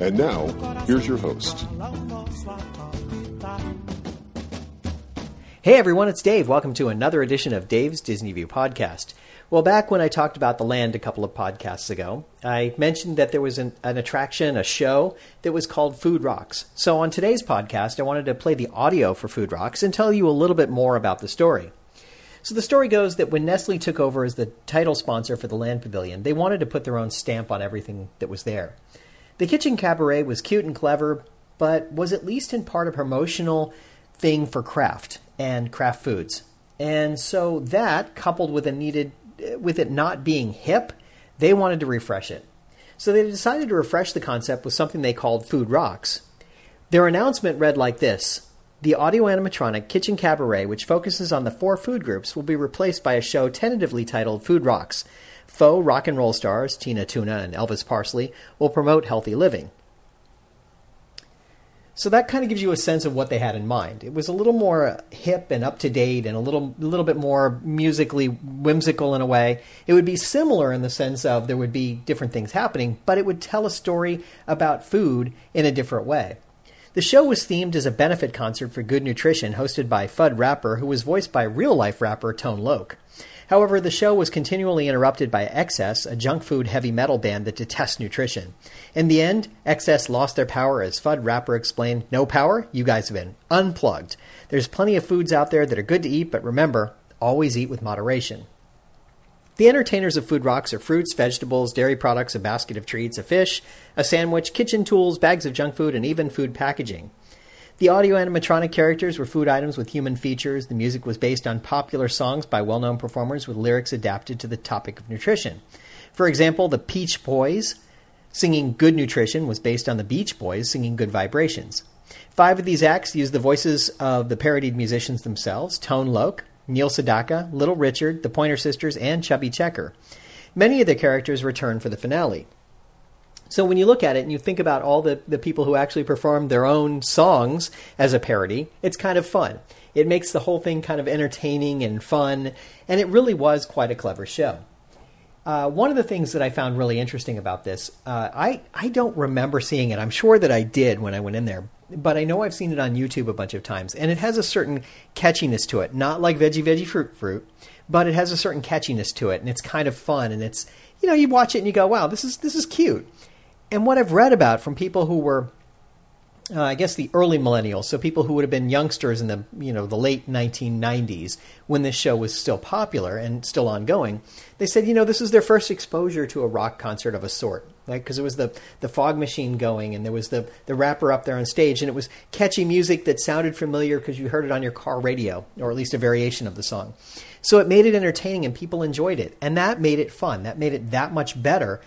And now, here's your host. Hey everyone, it's Dave. Welcome to another edition of Dave's Disney View Podcast. Well, back when I talked about The Land a couple of podcasts ago, I mentioned that there was an attraction, a show, that was called Food Rocks. So on today's podcast, I wanted to play the audio for Food Rocks and tell you a little bit more about the story. So the story goes that when Nestle took over as the title sponsor for the Land Pavilion, they wanted to put their own stamp on everything that was there. The Kitchen Kabaret was cute and clever, but was at least in part a promotional thing for craft and craft foods. And so that, coupled with it not being hip, they wanted to refresh it. So they decided to refresh the concept with something they called Food Rocks. Their announcement read like this: the audio animatronic Kitchen Kabaret, which focuses on the 4 food groups, will be replaced by a show tentatively titled Food Rocks. Faux rock and roll stars, Tina Tuna and Elvis Parsley, will promote healthy living. So that kind of gives you a sense of what they had in mind. It was a little more hip and up-to-date and a little bit more musically whimsical in a way. It would be similar in the sense of there would be different things happening, but it would tell a story about food in a different way. The show was themed as a benefit concert for good nutrition hosted by Food Rapper, who was voiced by real-life rapper Tone Loc. However, the show was continually interrupted by XS, a junk food heavy metal band that detests nutrition. In the end, XS lost their power as Food Rapper explained, "No power? You guys have been unplugged. There's plenty of foods out there that are good to eat, but remember, always eat with moderation." The entertainers of Food Rocks are fruits, vegetables, dairy products, a basket of treats, a fish, a sandwich, kitchen tools, bags of junk food, and even food packaging. The audio animatronic characters were food items with human features. The music was based on popular songs by well-known performers with lyrics adapted to the topic of nutrition. For example, the Peach Boys singing Good Nutrition was based on the Beach Boys singing Good Vibrations. 5 of these acts used the voices of the parodied musicians themselves: Tone Loc, Neil Sedaka, Little Richard, The Pointer Sisters, and Chubby Checker. Many of the characters returned for the finale. So when you look at it and you think about all the people who actually performed their own songs as a parody, it's kind of fun. It makes the whole thing kind of entertaining and fun, and it really was quite a clever show. One of the things that I found really interesting about this, I don't remember seeing it. I'm sure that I did when I went in there, but I know I've seen it on YouTube a bunch of times, and it has a certain catchiness to it. Not like Veggie Fruit, but it has a certain catchiness to it, and it's kind of fun, and it's, you know, you watch it and you go, wow, this is cute. And what I've read about from people who were, I guess, the early millennials, so people who would have been youngsters in the late 1990s when this show was still popular and still ongoing, they said, this is their first exposure to a rock concert of a sort, right? Because it was the fog machine going and there was the rapper up there on stage, and it was catchy music that sounded familiar because you heard it on your car radio, or at least a variation of the song. So it made it entertaining and people enjoyed it, and that made it fun. That made it that much better.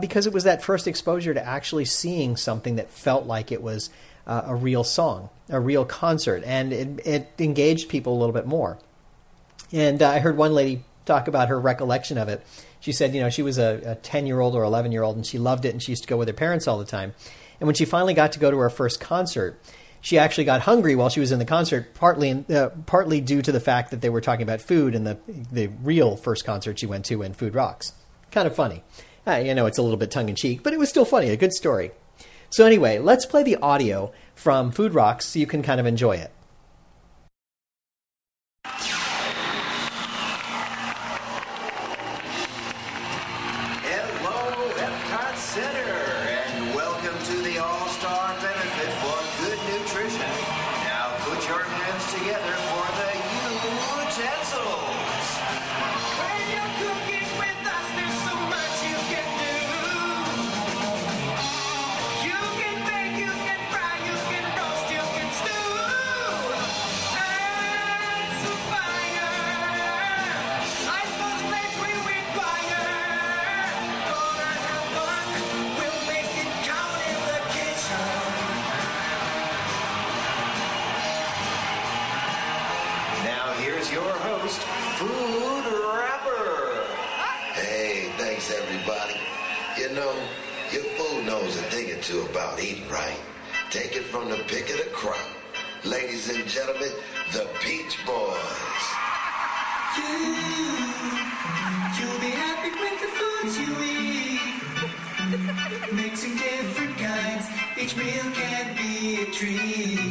Because it was that first exposure to actually seeing something that felt like it was a real song, a real concert, and it engaged people a little bit more. And I heard one lady talk about her recollection of it. She said, she was a 10-year-old or 11-year-old, and she loved it, and she used to go with her parents all the time. And when she finally got to go to her first concert, she actually got hungry while she was in the concert, partly due to the fact that they were talking about food in the real first concert she went to in Food Rocks. Kind of funny. I know it's a little bit tongue-in-cheek, but it was still funny, a good story. So anyway, let's play the audio from Food Rocks so you can kind of enjoy it. Hello, Epcot Center, and welcome to the All-Star Benefit for Good Nutrition. Now put your hands together for the utensils. When you're cooking with us, there's so much. You can bake, you can fry, you can roast, you can stew. your host, Food Rapper. Hey, thanks everybody. You know, your food knows a thing or two about eating right. Take it from the pick of the crop. Ladies and gentlemen, the Beach Boys. You'll be happy with the foods you eat. Mixing different kinds, each meal can be a treat.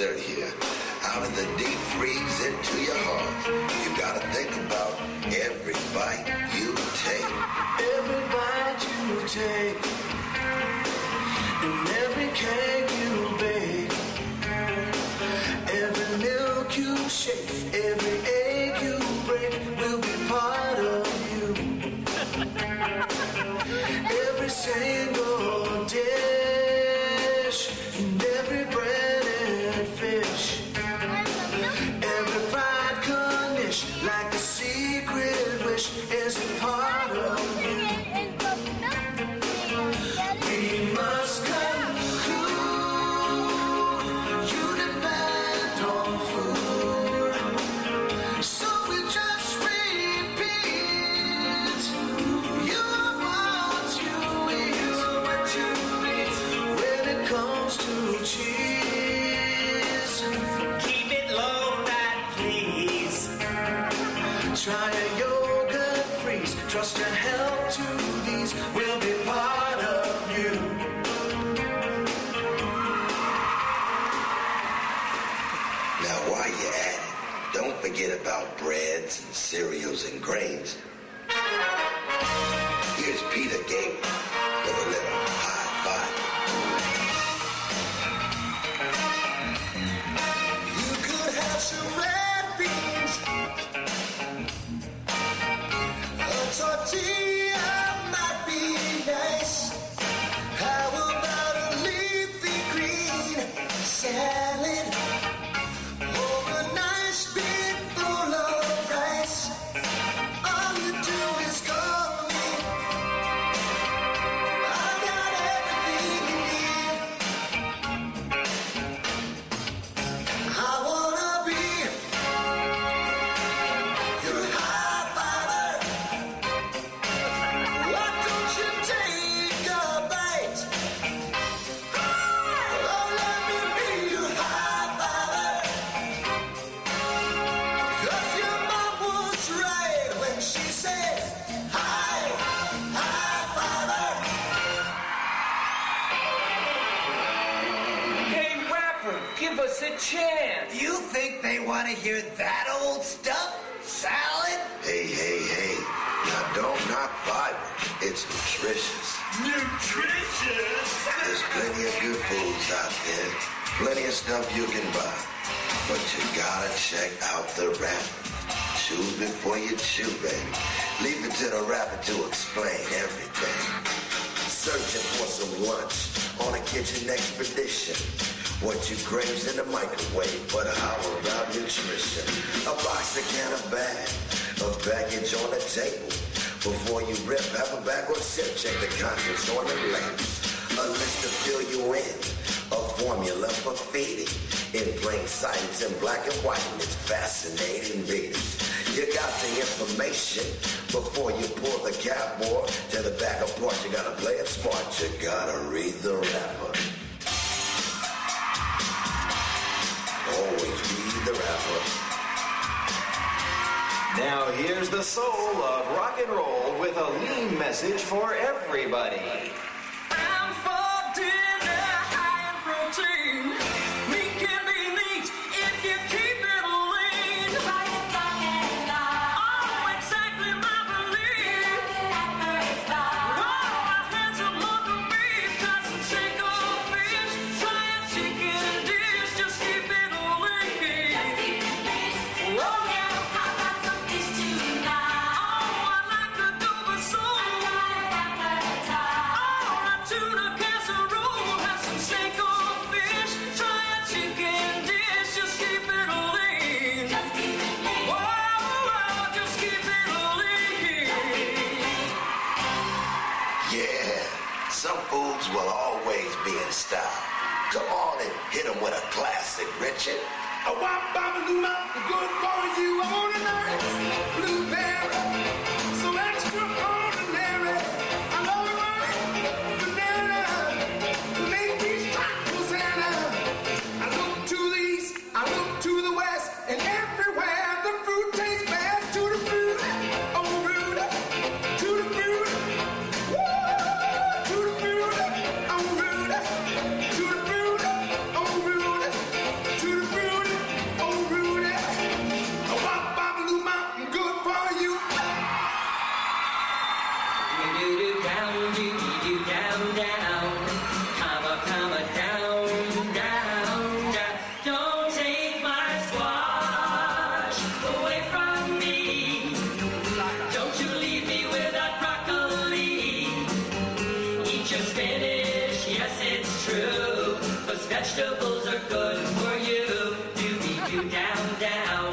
Here, out of the deep freeze into your heart, you gotta think about every bite you take, every bite you take, and every cake you bake, every milk you shake, every egg you break will be part of you. Every single dish and every breath. Fish. Every fried condition, like a secret wish, is a part of you. We must conclude, you depend on food, so we just repeat, you are what you eat, when it comes to cheese. Try a yogurt freeze, trust and help to these will be part of you. Now while you're at it, don't forget about breads and cereals and grains. Here's Peter Gabriel with a little high five. You could have some red beans. Tortilla might be nice. How about a leafy green salad or a nice big bowl of rice? All you do is call me. I got everything you need. I wanna be your high. Chance. You think they want to hear that old stuff? Salad? Hey. Now don't knock fiber. It's nutritious. Nutritious? There's plenty of good foods out there. Plenty of stuff you can buy. But you gotta check out the rapper. Choose before you chew, baby. Leave it to the rapper to explain everything. Searching for some lunch on a kitchen expedition. What you grave's in the microwave, but how about nutrition? A box, a can, a bag, a package on the table. Before you rip, have a bag or sip, check the contents on the label. A list to fill you in, a formula for feeding. In plain sight, it's in black and white, and it's fascinating reading. You got the information before you pull the cardboard to the back apart. You gotta play it smart, you gotta read the wrapper. Always be the rapper. Now here's the soul of rock and roll with a lean message for everybody. Time for dinner, high in protein. Meat can be neat if you keep it lean. Oh, exactly my belief. Oh, I had some local beef, got some single fish. Try a chicken dish, just keep it lean. Oh, yeah, I got some fish tonight. Oh, I like to do the soup. Oh, a tuna casserole, have some single fish. Try a chicken dish, just keep it lean. Oh, just keep it lean. Yeah, some foods will always be in style. Come on and hit 'em with a classic, Richard. A wop babaloo mop, good for you all tonight. Blueberry, so extraordinary. I love it right, banana. Make these tacos, Anna. I look to the east, I look to the west, and everywhere the fruit tastes best. To the fruit, oh fruit, to the fruit, woo, to the fruit, oh fruit, to the fruit, oh fruit, to the fruit, oh fruit. A wop babaloo mop, good for you. Down, down, comma, comma, down, down, down. Don't take my squash away from me. Don't you leave me without broccoli. Eat your spinach, yes, it's true. Those vegetables are good for you. Do-be-do, down, down,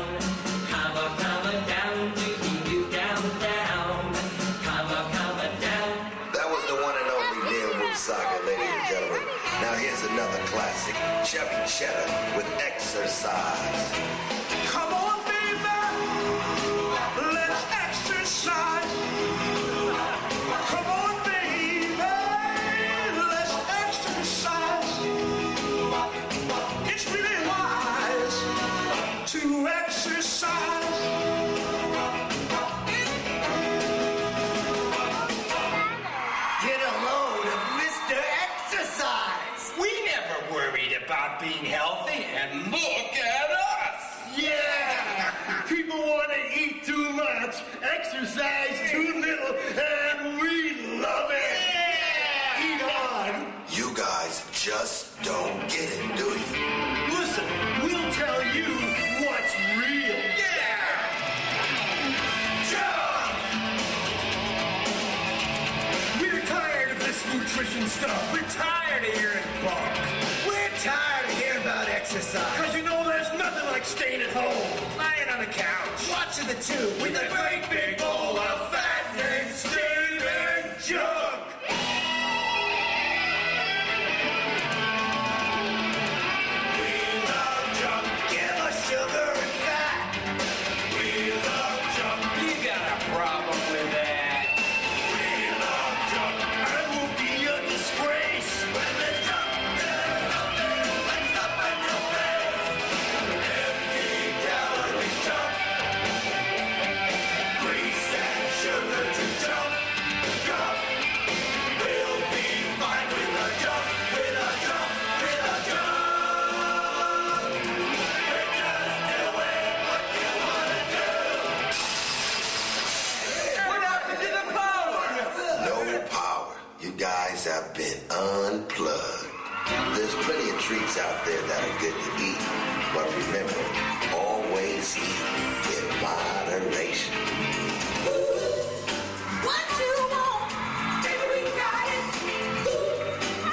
comma, comma, down. Do-be-do, down, down, comma, comma, down. That was the one and only Neil Moussaka, ladies and gentlemen. Now here's another classic, Chubby Cheddar with Exercise. Come on, baby, let's exercise. Come on, baby, let's exercise. It's really wise to exercise. Get a load of Mr. Exercise. We never worried about being healthy, and look at us. Yeah. People want to eat too much, exercise too little, and we love it. Eat on. You guys just don't get it, do you? Listen, we'll tell you what's real. We're tired of this nutrition stuff. We're tired of hearing bark. We're tired of hearing about exercise. Because you know there's nothing like staying at home, lying on a couch, watching the tube with a great big bowl of fat named Steven Junk. We love junk. Give us sugar and fat. We love junk. You got a problem with that. We love junk. I will be a disgrace when the junk is out there. Lights up in your face. Empty calories junk. Grease and sugar to junk. Junk. We'll be fine with the junk. With the junk. With the junk. What happened to the power? No power. You guys have been unplugged. There's plenty of treats out there that are good to eat, but remember, always eat in moderation. What you want, baby, we got it.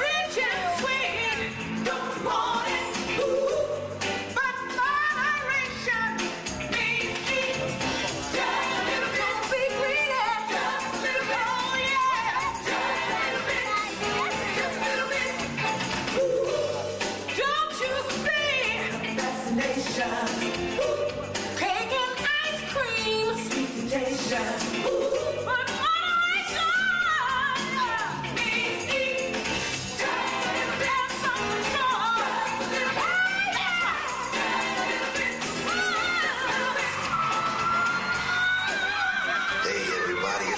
Rich and sweet, don't want it. But moderation means eat. Just a little bit, be greedy. Just a little bit, oh yeah. Just a little bit, just a little bit. Don't you see? Fascination. Cake and ice cream. Sweet temptation. But moderation means eat. Just a little bit, something more. Just a little bit, oh yeah. Just a little bit, just a little bit.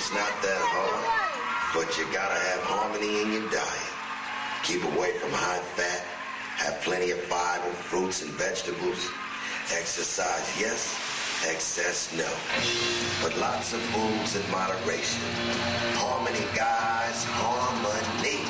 It's not that hard, but you gotta have harmony in your diet. Keep away from high fat, have plenty of fiber, fruits and vegetables. Exercise, yes. Excess, no. But lots of foods in moderation. Harmony, guys, harmony.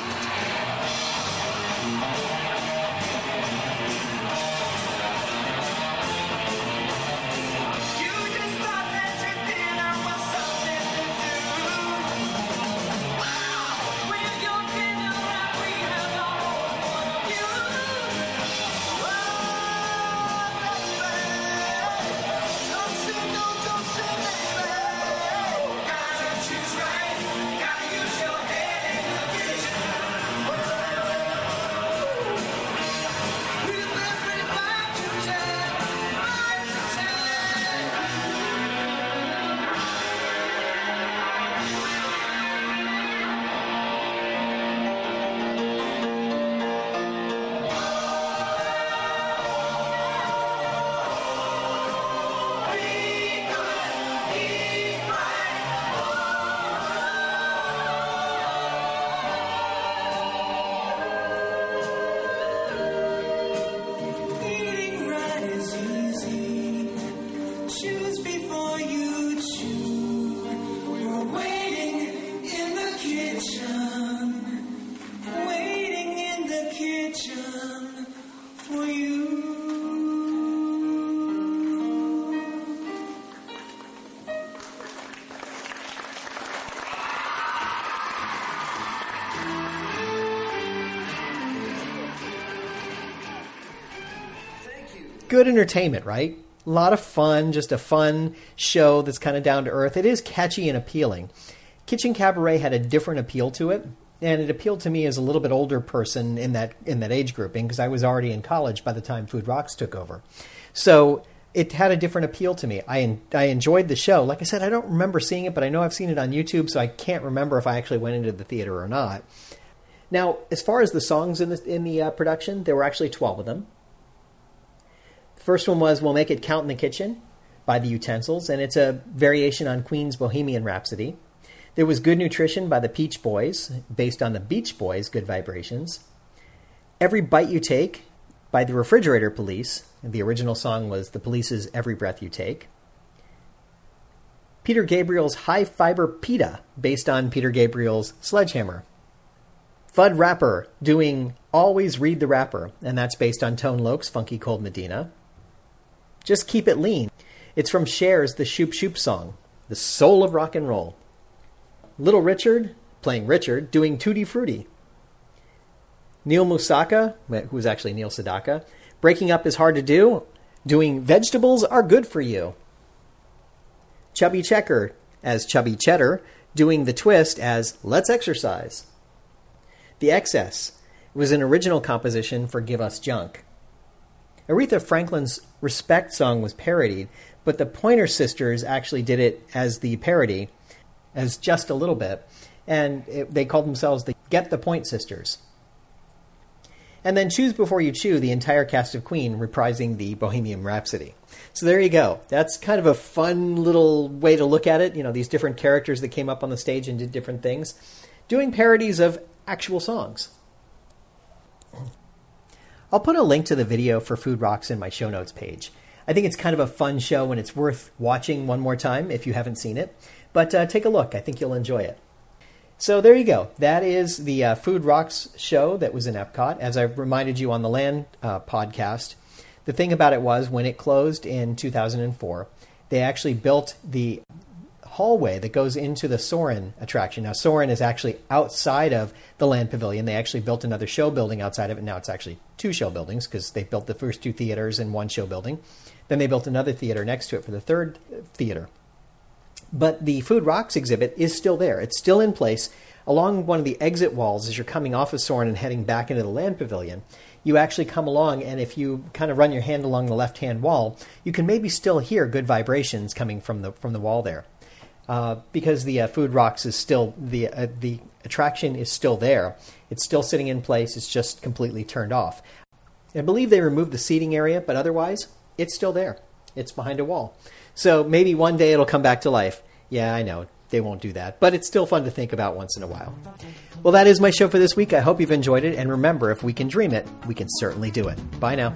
Good entertainment, right? A lot of fun, just a fun show that's kind of down to earth. It is catchy and appealing. Kitchen Cabaret had a different appeal to it, and it appealed to me as a little bit older person in that age grouping, because I was already in college by the time Food Rocks took over. So it had a different appeal to me. I enjoyed the show. Like I said, I don't remember seeing it, but I know I've seen it on YouTube, so I can't remember if I actually went into the theater or not. Now, as far as the songs in the production, there were actually 12 of them. First one was We'll Make It Count in the Kitchen by The Utensils, and it's a variation on Queen's Bohemian Rhapsody. There was Good Nutrition by the Peach Boys, based on the Beach Boys' Good Vibrations. Every Bite You Take by the Refrigerator Police. The original song was The Police's Every Breath You Take. Peter Gabriel's High Fiber Pita, based on Peter Gabriel's Sledgehammer. Food Rapper doing Always Read the Rapper, and that's based on Tone Loc's Funky Cold Medina. Just Keep It Lean. It's from Cher's The Shoop Shoop Song, the soul of rock and roll. Little Richard, playing Richard, doing Tutti Frutti. Neil Moussaka, who was actually Neil Sedaka, Breaking Up Is Hard to Do, doing Vegetables Are Good for You. Chubby Checker, as Chubby Cheddar, doing The Twist as Let's Exercise. The XS was an original composition for Give Us Junk. Aretha Franklin's Respect song was parodied, but the Pointer Sisters actually did it as the parody, as just a little bit, and they called themselves the Get the Point Sisters. And then Choose Before You Chew, the entire cast of Queen reprising the Bohemian Rhapsody. So there you go. That's kind of a fun little way to look at it, you know, these different characters that came up on the stage and did different things, doing parodies of actual songs. I'll put a link to the video for Food Rocks in my show notes page. I think it's kind of a fun show and it's worth watching one more time if you haven't seen it. But take a look. I think you'll enjoy it. So there you go. That is the Food Rocks show that was in Epcot. As I've reminded you on the Land podcast, the thing about it was when it closed in 2004, they actually built the hallway that goes into the Soren attraction. Now, Soren is actually outside of the Land Pavilion. They actually built another show building outside of it. Now it's actually two show buildings because they built the first two theaters in one show building. Then they built another theater next to it for the third theater. But the Food Rocks exhibit is still there. It's still in place. Along one of the exit walls as you're coming off of Soren and heading back into the Land Pavilion, you actually come along, and if you kind of run your hand along the left-hand wall, you can maybe still hear Good Vibrations coming from the wall there. Because the Food Rocks is still, the attraction is still there. It's still sitting in place. It's just completely turned off. I believe they removed the seating area, but otherwise, it's still there. It's behind a wall. So maybe one day it'll come back to life. Yeah, I know. they won't do that, but it's still fun to think about once in a while. Well, that is my show for this week. I hope you've enjoyed it, and remember, if we can dream it, we can certainly do it. Bye now.